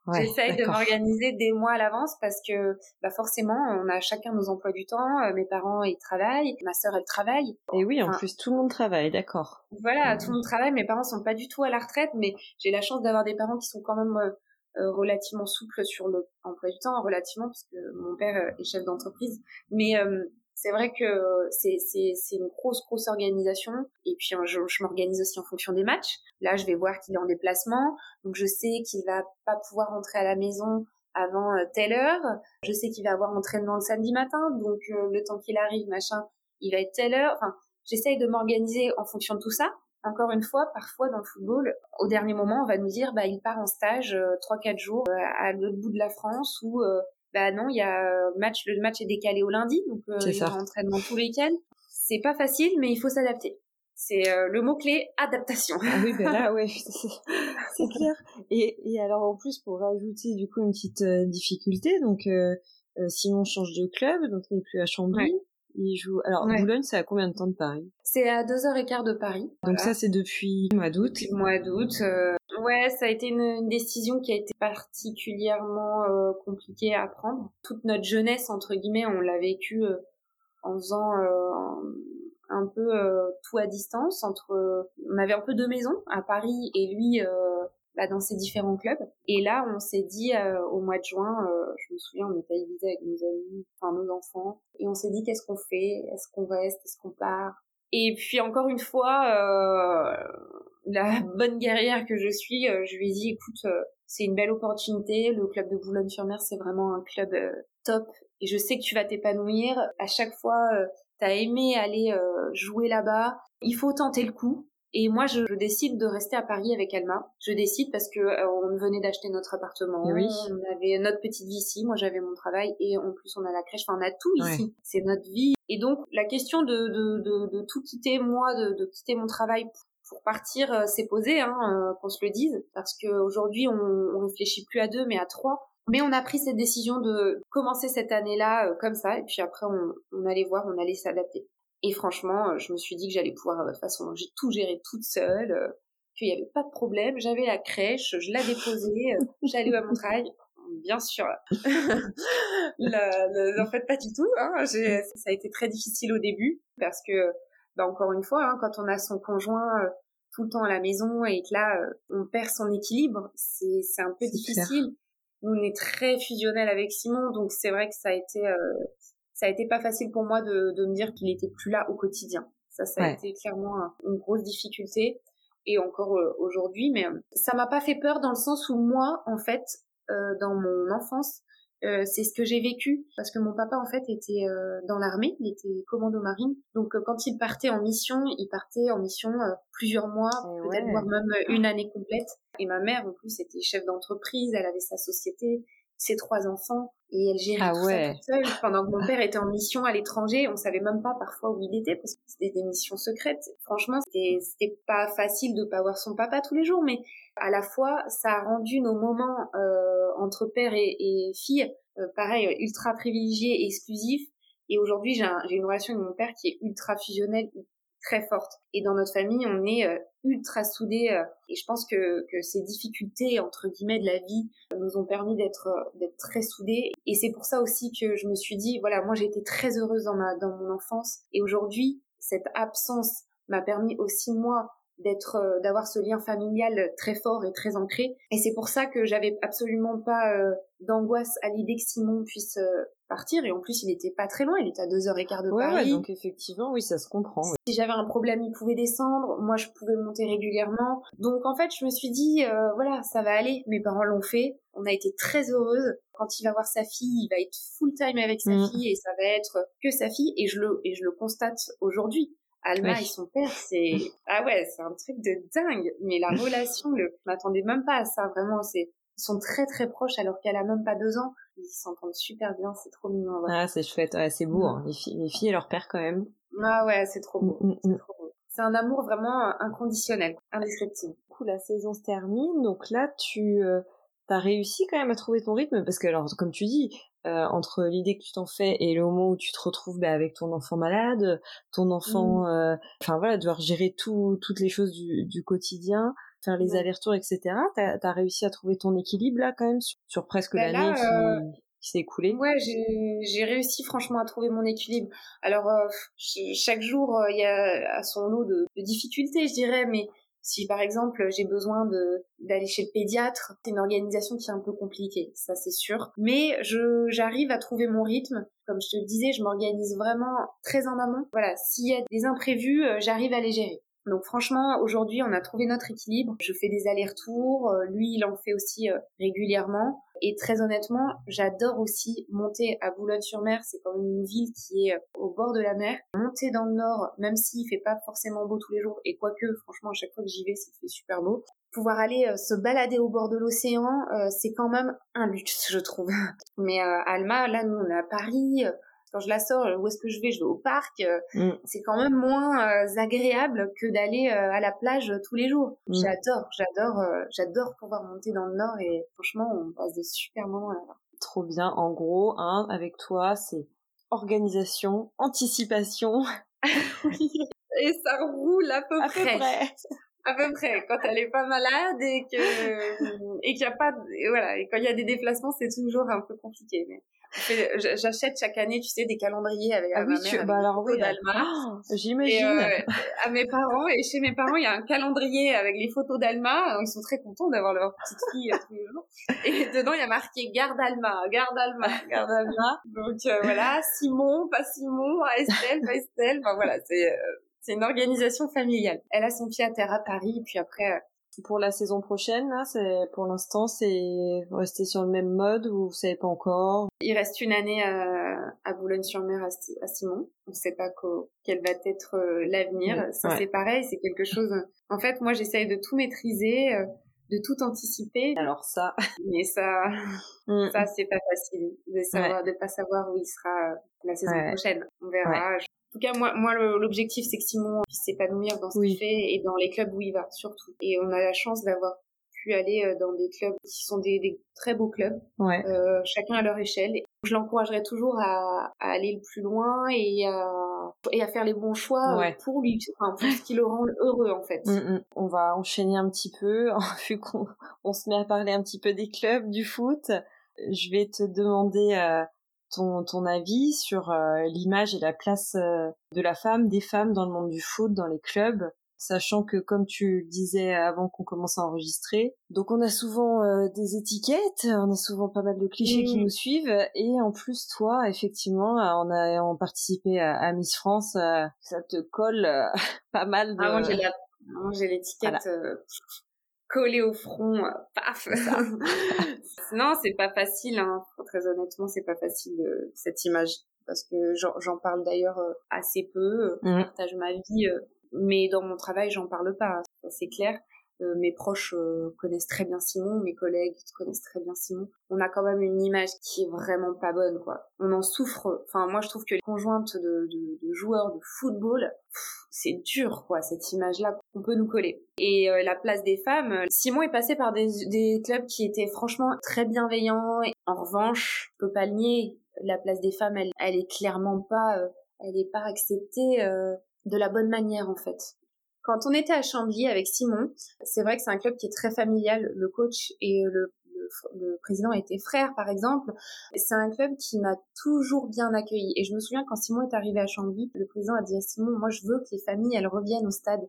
oh, ouais, j'essaye d'accord. de m'organiser des mois à l'avance parce que, bah, forcément, on a chacun nos emplois du temps. Euh, mes parents, ils travaillent. Ma sœur, elle travaille. Et oui, en enfin, plus, tout le monde travaille, d'accord. Voilà, mmh. tout le monde travaille. Mes parents sont pas du tout à la retraite, mais j'ai la chance d'avoir des parents qui sont quand même euh, euh, relativement souples sur l'emploi du temps, relativement, parce que mon père euh, est chef d'entreprise. Mais, euh, c'est vrai que c'est, c'est, c'est une grosse, grosse organisation. Et puis, je, je m'organise aussi en fonction des matchs. Là, je vais voir qu'il est en déplacement. Donc, je sais qu'il va pas pouvoir rentrer à la maison avant telle heure. Je sais qu'il va avoir entraînement le samedi matin. Donc, euh, le temps qu'il arrive, machin, il va être telle heure. Enfin, j'essaye de m'organiser en fonction de tout ça. Encore une fois, parfois dans le football, au dernier moment, on va nous dire, bah, il part en stage trois quatre euh, jours euh, à l'autre bout de la France ou... bah non, il y a match, le match est décalé au lundi, donc euh, il y a entraînement tout le week-end. C'est pas facile, mais il faut s'adapter. C'est euh, le mot-clé, adaptation. Ah oui, ben là, ouais, c'est, c'est clair. Et, et alors, en plus, pour rajouter du coup une petite euh, difficulté, donc euh, Simon change de club, donc il n'est plus à Chambly. Ouais. Il joue. Alors, ouais. Boulogne, c'est à combien de temps de Paris? C'est à deux heures et quart de Paris. Donc voilà. Ça, c'est depuis le mois d'août. Depuis le mois d'août. Euh... Ouais, ça a été une, une décision qui a été particulièrement euh, compliquée à prendre. Toute notre jeunesse, entre guillemets, on l'a vécu euh, en faisant euh, un peu euh, tout à distance. Entre, on avait un peu deux maisons à Paris et lui. Euh, bah, dans ces différents clubs. Et là, on s'est dit euh, au mois de juin, euh, je me souviens, on était évidés avec nos amis, enfin nos enfants, et on s'est dit qu'est-ce qu'on fait, est-ce qu'on reste, est-ce qu'on part. Et puis encore une fois, euh, la bonne guerrière que je suis, euh, je lui ai dit écoute, euh, c'est une belle opportunité, le club de Boulogne-sur-Mer, c'est vraiment un club euh, top, et je sais que tu vas t'épanouir. À chaque fois, euh, t'as aimé aller euh, jouer là-bas, il faut tenter le coup. Et moi, je, je décide de rester à Paris avec Alma. Je décide parce que euh, on venait d'acheter notre appartement, oui. On avait notre petite vie ici, moi j'avais mon travail, et en plus on a la crèche, enfin on a tout ici, oui. C'est notre vie. Et donc la question de de de, de tout quitter, moi, de, de quitter mon travail pour, pour partir, euh, c'est posé, hein, euh, qu'on se le dise, parce que aujourd'hui on, on réfléchit plus à deux, mais à trois. Mais on a pris cette décision de commencer cette année-là euh, comme ça, et puis après on, on allait voir, on allait s'adapter. Et franchement, je me suis dit que j'allais pouvoir, de toute façon, j'ai tout géré toute seule, euh, qu'il n'y avait pas de problème, j'avais la crèche, je la déposais, euh, j'allais à mon travail, bien sûr. En fait, pas du tout, hein. J'ai, ça a été très difficile au début, parce que, bah, encore une fois, hein, quand on a son conjoint euh, tout le temps à la maison et que là, euh, on perd son équilibre, c'est, c'est un peu c'est difficile. Clair. Nous, on est très fusionnels avec Simon, donc c'est vrai que ça a été... Euh, Ça a été pas facile pour moi de, de me dire qu'il était plus là au quotidien. Ça, ça a ouais. été clairement une grosse difficulté, et encore aujourd'hui. Mais ça m'a pas fait peur dans le sens où moi, en fait, euh, dans mon enfance, euh, c'est ce que j'ai vécu, parce que mon papa, en fait, était euh, dans l'armée, il était commando marine. Donc, euh, quand il partait en mission, il partait en mission euh, plusieurs mois, et peut-être ouais. voire même une année complète. Et ma mère, en plus, était chef d'entreprise, elle avait sa société, ses trois enfants, et elle gérait ah tout ouais. ça toute seule. Pendant que mon père était en mission à l'étranger, on savait même pas parfois où il était, parce que c'était des missions secrètes. Franchement, c'était, c'était pas facile de pas voir son papa tous les jours, mais à la fois, ça a rendu nos moments euh, entre père et, et fille, euh, pareil, ultra privilégiés et exclusifs. Et aujourd'hui, j'ai, un, j'ai une relation avec mon père qui est ultra fusionnelle, très forte. Et dans notre famille, on est euh, ultra soudés. Euh, et je pense que, que ces difficultés, entre guillemets, de la vie euh, nous ont permis d'être, euh, d'être très soudés. Et c'est pour ça aussi que je me suis dit, voilà, moi j'ai été très heureuse dans, ma, dans mon enfance. Et aujourd'hui, cette absence m'a permis aussi, moi, d'être, euh, d'avoir ce lien familial très fort et très ancré. Et c'est pour ça que j'avais absolument pas euh, d'angoisse à l'idée que Simon puisse... Euh, partir, et en plus il était pas très loin, il était à deux heures et quart de ouais, Paris. Ouais, donc effectivement, oui, ça se comprend. Oui. Si j'avais un problème, il pouvait descendre, moi je pouvais monter régulièrement. Donc en fait, je me suis dit, euh, voilà, ça va aller, mes parents l'ont fait, on a été très heureuses. Quand il va voir sa fille, il va être full time avec sa mmh. fille, et ça va être que sa fille, et je le, et je le constate aujourd'hui. Alma oui. et son père, c'est, ah ouais, c'est un truc de dingue, mais la relation, le... je m'attendais même pas à ça, vraiment, c'est, ils sont très très proches alors qu'elle a même pas deux ans. Ils s'entendent super bien, c'est trop mignon. Ouais. Ah, c'est chouette, ouais, c'est beau, hein. les, filles, les filles et leur père quand même. Ah ouais, c'est trop beau, mmh, c'est trop beau. C'est un amour vraiment inconditionnel, indescriptible. Du coup, la saison se termine, donc là, tu euh, as réussi quand même à trouver ton rythme, parce que, alors, comme tu dis, euh, entre l'idée que tu t'en fais et le moment où tu te retrouves bah, avec ton enfant malade, ton enfant, enfin mmh. euh, voilà, devoir gérer tout, toutes les choses du, du quotidien... faire les ouais. allers-retours, et cetera. T'as, t'as réussi à trouver ton équilibre, là, quand même, sur, sur presque ben l'année là, euh... qui, qui s'est écoulée. Ouais, j'ai, j'ai réussi, franchement, à trouver mon équilibre. Alors, euh, chaque jour, il euh, y a son lot de, de difficultés, je dirais, mais si, par exemple, j'ai besoin de, d'aller chez le pédiatre, c'est une organisation qui est un peu compliquée, ça, c'est sûr. Mais je, j'arrive à trouver mon rythme. Comme je te le disais, je m'organise vraiment très en amont. Voilà, s'il y a des imprévus, euh, j'arrive à les gérer. Donc franchement, aujourd'hui, on a trouvé notre équilibre. Je fais des allers-retours, lui, il en fait aussi régulièrement. Et très honnêtement, j'adore aussi monter à Boulogne-sur-Mer. C'est quand même une ville qui est au bord de la mer. Monter dans le nord, même s'il fait pas forcément beau tous les jours, et quoique, franchement, à chaque fois que j'y vais, c'est fait super beau. Pouvoir aller se balader au bord de l'océan, c'est quand même un luxe, je trouve. Mais à Alma, là, nous, on est à Paris... Quand je la sors, où est-ce que je vais? Je vais au parc. Mm. C'est quand même moins euh, agréable que d'aller euh, à la plage tous les jours. Mm. J'adore, j'adore, euh, j'adore pouvoir monter dans le nord, et franchement, on passe de super moments. Là. Trop bien. En gros, hein, avec toi, c'est organisation, anticipation. Oui. Et ça roule à peu à près. Peu près. À peu près. Quand elle est pas malade et que et qu'il y a pas, et voilà, et quand il y a des déplacements, c'est toujours un peu compliqué, mais. J'achète chaque année, tu sais, des calendriers avec ah oui, ma mère, tu... avec bah alors, oui, d'Alma. Oh, j'imagine. Et, euh, à mes parents et chez mes parents, il y a un calendrier avec les photos d'Alma. Ils sont très contents d'avoir leur petite fille tous les jours. Et dedans, il y a marqué garde Alma, garde Alma, garde Alma. Donc euh, voilà, Simon, pas Simon, Estelle, pas Estelle. Enfin voilà, c'est euh, c'est une organisation familiale. Elle a son pied à terre à Paris, et puis après. Euh, Pour la saison prochaine, là, c'est, pour l'instant, c'est rester sur le même mode ou vous savez pas encore? Il reste une année à, à Boulogne-sur-Mer, à, à Simon. On sait pas qu'au, quel va être l'avenir. Mmh, ça, ouais. C'est pareil, c'est quelque chose... En fait, moi, j'essaye de tout maîtriser, de tout anticiper. Alors ça... Mais ça, mmh. ça c'est pas facile de savoir, ouais. de pas savoir où il sera la saison ouais. prochaine. On verra. Ouais. En tout cas, moi, moi, l'objectif, c'est que Simon puisse s'épanouir dans ce oui. qu'il fait et dans les clubs où il va, surtout. Et on a la chance d'avoir pu aller dans des clubs qui sont des, des très beaux clubs, ouais. euh, chacun à leur échelle. Et je l'encouragerais toujours à, à aller le plus loin et à, et à faire les bons choix ouais. pour lui, enfin, pour ce qui le rend heureux, en fait. Mm-mm. On va enchaîner un petit peu, vu qu'on on se met à parler un petit peu des clubs, du foot. Je vais te demander... Euh... Ton, ton avis sur euh, l'image et la place euh, de la femme, des femmes dans le monde du foot, dans les clubs, sachant que, comme tu le disais avant qu'on commence à enregistrer, donc on a souvent euh, des étiquettes, on a souvent pas mal de clichés mmh. qui nous suivent, et en plus, toi, effectivement, on a, on a participé à, à Miss France, euh, ça te colle euh, pas mal de... Ah, moi, j'ai, la... moi, j'ai l'étiquette... Voilà. Euh... collé au front, paf. Non, c'est pas facile, hein. Très honnêtement, c'est pas facile euh, cette image, parce que j'en, j'en parle d'ailleurs euh, assez peu. Je euh, mmh. partage ma vie, euh, mais dans mon travail, j'en parle pas. C'est clair. Euh, mes proches euh, connaissent très bien Simon, mes collègues connaissent très bien Simon. On a quand même une image qui est vraiment pas bonne, quoi. On en souffre. Enfin, moi, je trouve que les conjointes de, de, de joueurs de football, pff, c'est dur, quoi, cette image-là qu'on peut nous coller. Et euh, la place des femmes, Simon est passé par des, des clubs qui étaient franchement très bienveillants. En revanche, je peux pas le nier, la place des femmes, elle, elle est clairement pas, euh, elle est pas acceptée euh, de la bonne manière, en fait. Quand on était à Chambly avec Simon, c'est vrai que c'est un club qui est très familial. Le coach et le, le, le président étaient frères, par exemple. C'est un club qui m'a toujours bien accueilli. Et je me souviens, quand Simon est arrivé à Chambly, le président a dit à Simon, moi, je veux que les familles, elles reviennent au stade.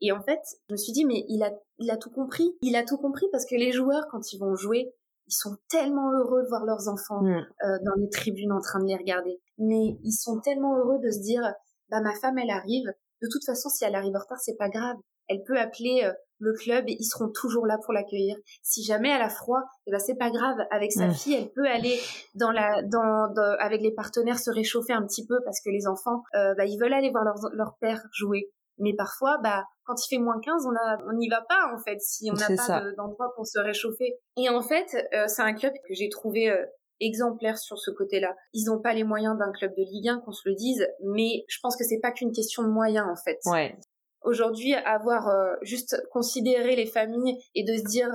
Et en fait, je me suis dit, mais il a, il a tout compris. Il a tout compris parce que les joueurs, quand ils vont jouer, ils sont tellement heureux de voir leurs enfants mmh. euh, dans les tribunes en train de les regarder. Mais ils sont tellement heureux de se dire, bah, ma femme, elle arrive. De toute façon, si elle arrive en retard, c'est pas grave. Elle peut appeler euh, le club et ils seront toujours là pour l'accueillir. Si jamais elle a froid, eh ben c'est pas grave. Avec sa mmh. fille, elle peut aller dans la, dans, dans, avec les partenaires se réchauffer un petit peu parce que les enfants, euh, bah ils veulent aller voir leur leur père jouer. Mais parfois, bah quand il fait moins quinze, on a, on n'y va pas en fait si on n'a pas de, d'endroit pour se réchauffer. Et en fait, euh, c'est un club que j'ai trouvé. Euh, exemplaires sur ce côté-là. Ils n'ont pas les moyens d'un club de Ligue un, qu'on se le dise, mais je pense que c'est pas qu'une question de moyens, en fait. Ouais. Aujourd'hui, avoir euh, juste considéré les familles et de se dire,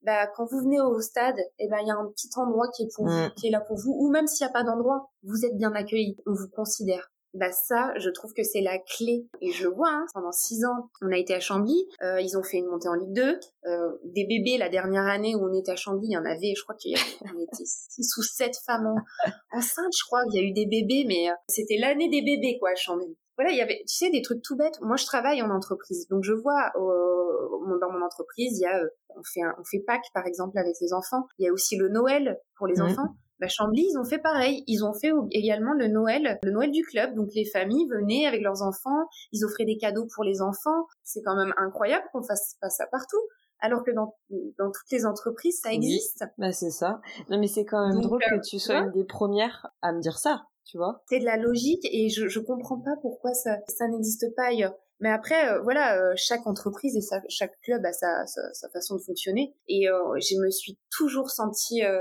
bah, quand vous venez au stade, eh ben, il y a un petit endroit qui est pour mmh. vous, qui est là pour vous, ou même s'il n'y a pas d'endroit, vous êtes bien accueillis, on vous considère. Bah ça, je trouve que c'est la clé. Et je vois, hein, pendant six ans, on a été à Chambly. Euh, ils ont fait une montée en Ligue deux. Euh, des bébés, la dernière année où on était à Chambly, il y en avait, je crois qu'il y avait, on était six ou sept femmes en, enceintes, je crois. Il y a eu des bébés, mais euh, c'était l'année des bébés, quoi, à Chambly. Voilà, il y avait, tu sais, des trucs tout bêtes. Moi, je travaille en entreprise, donc je vois euh, dans mon entreprise, il y a, euh, on fait, un, on fait Pâques, par exemple, avec les enfants. Il y a aussi le Noël pour les mmh. enfants. Bah, Chambly, ils ont fait pareil. Ils ont fait également le Noël, le Noël du club. Donc, les familles venaient avec leurs enfants. Ils offraient des cadeaux pour les enfants. C'est quand même incroyable qu'on fasse pas ça partout. Alors que dans, dans toutes les entreprises, ça existe. Oui. Bah, c'est ça. Non, mais c'est quand même donc, drôle euh, que tu sois une des premières à me dire ça, tu vois. C'est de la logique et je, je comprends pas pourquoi ça, ça n'existe pas ailleurs. Mais après, euh, voilà, euh, chaque entreprise et sa, chaque club a sa, sa, sa façon de fonctionner. Et euh, je me suis toujours sentie... Euh,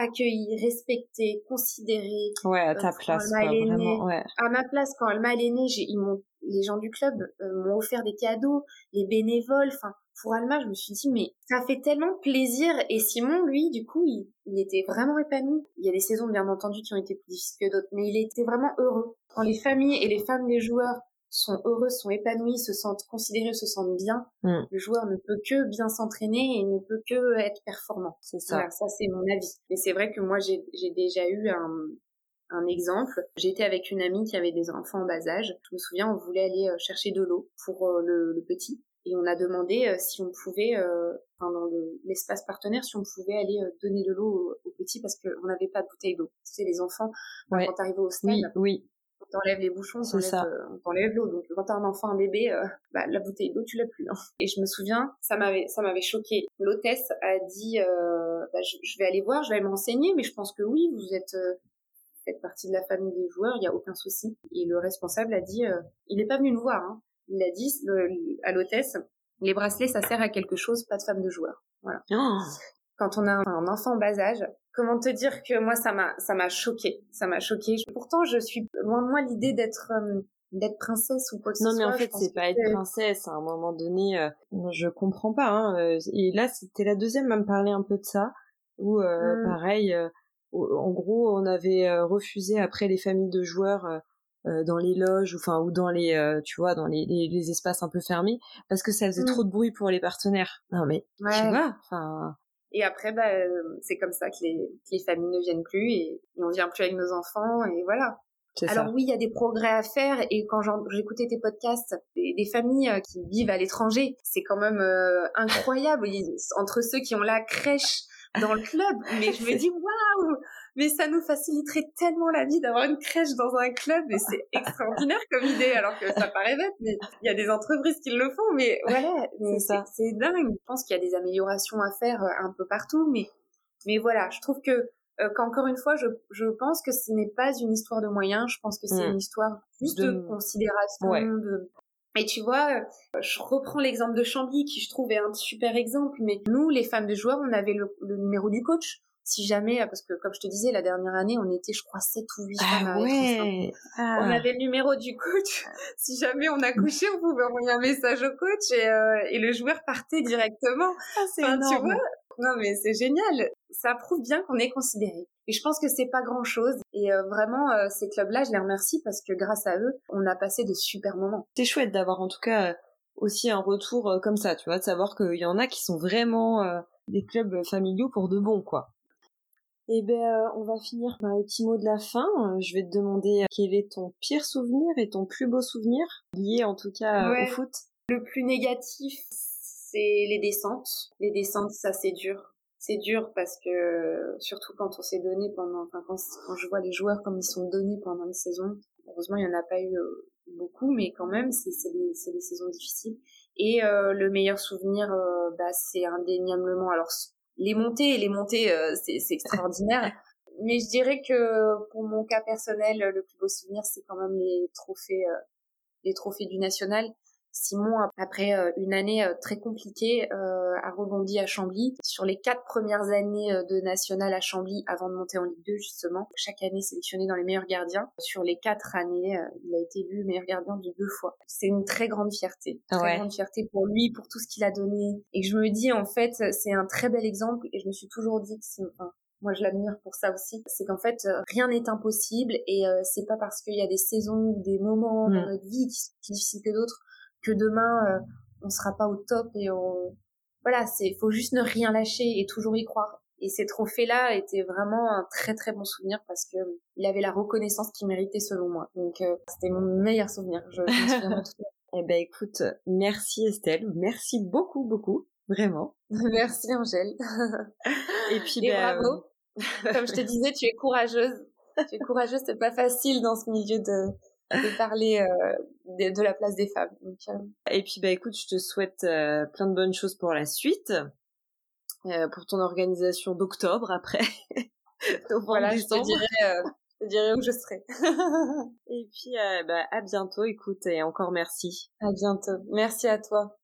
accueillie, respectée, considérée. Ouais, à ta euh, place, quoi, vraiment, ouais. À ma place, quand Alma est née, j'ai, ils m'ont, les gens du club euh, m'ont offert des cadeaux, les bénévoles, enfin, pour Alma, je me suis dit, mais ça fait tellement plaisir. Et Simon, lui, du coup, il, il était vraiment épanoui. Il y a des saisons, bien entendu, qui ont été plus difficiles que d'autres, mais il était vraiment heureux. Quand les familles et les femmes des joueurs sont heureux, sont épanouis, se sentent considérés, se sentent bien, mm. le joueur ne peut que bien s'entraîner et ne peut que être performant. C'est ça. Voilà, ça, c'est mon avis. Mais c'est vrai que moi, j'ai, j'ai déjà eu un, un exemple. J'étais avec une amie qui avait des enfants en bas âge. Je me souviens, on voulait aller chercher de l'eau pour euh, le, le petit. Et on a demandé euh, si on pouvait, euh, enfin, dans le, l'espace partenaire, si on pouvait aller euh, donner de l'eau aux, aux petits parce qu'on n'avait pas de bouteille d'eau. Tu sais, les enfants, ouais. quand t'arrives au stade, oui, oui. on t'enlève les bouchons, on t'enlève, euh, on t'enlève l'eau. Donc, quand t'as un enfant, un bébé, euh, bah, la bouteille d'eau, tu l'as plus. Hein. Et je me souviens, ça m'avait, ça m'avait choquée. L'hôtesse a dit, euh, bah, je, je vais aller voir, je vais me renseigner, mais je pense que oui, vous êtes... Euh, faites partie de la famille des joueurs, il n'y a aucun souci. Et le responsable a dit, euh, il n'est pas venu nous voir, hein. Il a dit le, à l'hôtesse, les bracelets, ça sert à quelque chose, pas de femme de joueur. Voilà. Oh. Quand on a un enfant en bas âge, comment te dire que moi, ça m'a, ça m'a choquée. Ça m'a choquée. Pourtant, je suis loin de moi l'idée d'être... Euh, d'être princesse ou quoi que ce soit. Non mais en fait c'est pas être princesse, à un moment donné, euh, je comprends pas. Hein. Et là, c'était la deuxième à me parler un peu de ça, où euh, mm. pareil... Euh, en gros, on avait refusé après les familles de joueurs euh, dans les loges, enfin ou dans les, euh, tu vois, dans les, les, les espaces un peu fermés, parce que ça faisait mmh. trop de bruit pour les partenaires. Non mais ouais. tu vois, enfin. Et après, bah, c'est comme ça que les, que les familles ne viennent plus et, et on vient plus avec nos enfants et voilà. C'est Alors ça. Oui, il y a des progrès à faire et quand j'écoutais tes podcasts, des, des familles qui vivent à l'étranger, c'est quand même euh, incroyable. Ils, entre ceux qui ont la crèche. Dans le club, mais je me dis waouh, mais ça nous faciliterait tellement la vie d'avoir une crèche dans un club, et c'est extraordinaire comme idée, alors que ça paraît bête, mais il y a des entreprises qui le font, mais voilà, mais c'est, ça. C'est, c'est dingue. Je pense qu'il y a des améliorations à faire un peu partout, mais mais voilà, je trouve que euh, qu'encore une fois, je je pense que ce n'est pas une histoire de moyens, je pense que c'est mmh. une histoire juste de, de considération, ouais. de Et tu vois, je reprends l'exemple de Chambly, qui je trouve est un super exemple, mais nous, les femmes de joueurs, on avait le, le numéro du coach. Si jamais, parce que comme je te disais, la dernière année, on était, je crois, sept ou huit femmes à être ensemble. On avait le numéro du coach. Si jamais on accouchait, on pouvait envoyer un message au coach et, euh, et le joueur partait directement. Ah, c'est enfin, énorme. Tu vois, non, mais c'est génial. Ça prouve bien qu'on est considéré. Et je pense que c'est pas grand chose. Et euh, vraiment, euh, ces clubs-là, je les remercie parce que grâce à eux, on a passé de super moments. C'est chouette d'avoir en tout cas aussi un retour euh, comme ça, tu vois, de savoir qu'il y en a qui sont vraiment euh, des clubs familiaux pour de bon, quoi. Eh ben, euh, on va finir par les petits mots de la fin. Euh, je vais te demander quel est ton pire souvenir et ton plus beau souvenir, lié en tout cas euh, ouais. au foot. Le plus négatif, c'est les descentes. Les descentes, ça, c'est dur. C'est dur parce que, surtout quand on s'est donné pendant, enfin, quand, quand je vois les joueurs comme ils sont donnés pendant une saison, heureusement, il n'y en a pas eu beaucoup, mais quand même, c'est, c'est des, c'est des saisons difficiles. Et, euh, le meilleur souvenir, euh, bah, c'est indéniablement, alors, les montées, les montées, euh, c'est, c'est extraordinaire. Mais je dirais que, pour mon cas personnel, le plus beau souvenir, c'est quand même les trophées, euh, les trophées du national. Simon, après une année très compliquée, euh, a rebondi à Chambly. Sur les quatre premières années de national à Chambly, avant de monter en Ligue deux, justement, chaque année sélectionné dans les meilleurs gardiens. Sur les quatre années, euh, il a été élu meilleur gardien de deux fois. C'est une très grande fierté. Très ouais. grande fierté pour lui, pour tout ce qu'il a donné. Et je me dis, en fait, c'est un très bel exemple. Et je me suis toujours dit que c'est... Enfin, moi, je l'admire pour ça aussi. C'est qu'en fait, rien n'est impossible. Et euh, c'est pas parce qu'il y a des saisons ou des moments mmh. dans notre vie qui sont plus difficiles que d'autres que demain euh, on sera pas au top et on voilà, c'est faut juste ne rien lâcher et toujours y croire. Et ces trophées-là étaient vraiment un très très bon souvenir parce que euh, il avait la reconnaissance qu'il méritait selon moi. Donc euh, c'était mon meilleur souvenir, je, je me souviens de tout. Eh ben écoute, merci Estelle, merci beaucoup beaucoup, vraiment. Merci Angèle. Et puis et ben, bravo. Euh... Comme je te disais, tu es courageuse. Tu es courageuse, c'est pas facile dans ce milieu de de parler euh, de, de la place des femmes. Donc, euh... Et puis bah écoute, je te souhaite euh, plein de bonnes choses pour la suite, euh, pour ton organisation d'octobre après. Donc, voilà, je te, dirai, euh, je te dirai où je serai. Et puis euh, bah, à bientôt, écoute, et encore merci. À bientôt, merci à toi.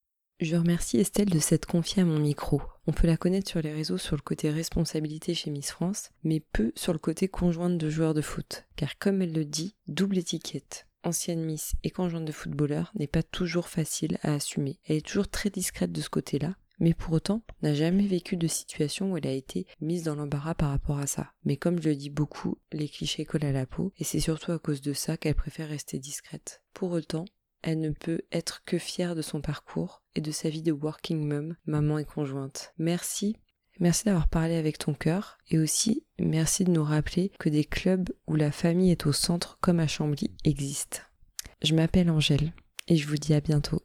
Je remercie Estelle de s'être confiée à mon micro. On peut la connaître sur les réseaux sur le côté responsabilité chez Miss France, mais peu sur le côté conjointe de joueur de foot. Car comme elle le dit, double étiquette, ancienne Miss et conjointe de footballeur n'est pas toujours facile à assumer. Elle est toujours très discrète de ce côté-là, mais pour autant, n'a jamais vécu de situation où elle a été mise dans l'embarras par rapport à ça. Mais comme je le dis beaucoup, les clichés collent à la peau, et c'est surtout à cause de ça qu'elle préfère rester discrète. Pour autant, elle ne peut être que fière de son parcours et de sa vie de working mom, maman et conjointe. Merci. Merci d'avoir parlé avec ton cœur et aussi merci de nous rappeler que des clubs où la famille est au centre comme à Chambly existent. Je m'appelle Angèle et je vous dis à bientôt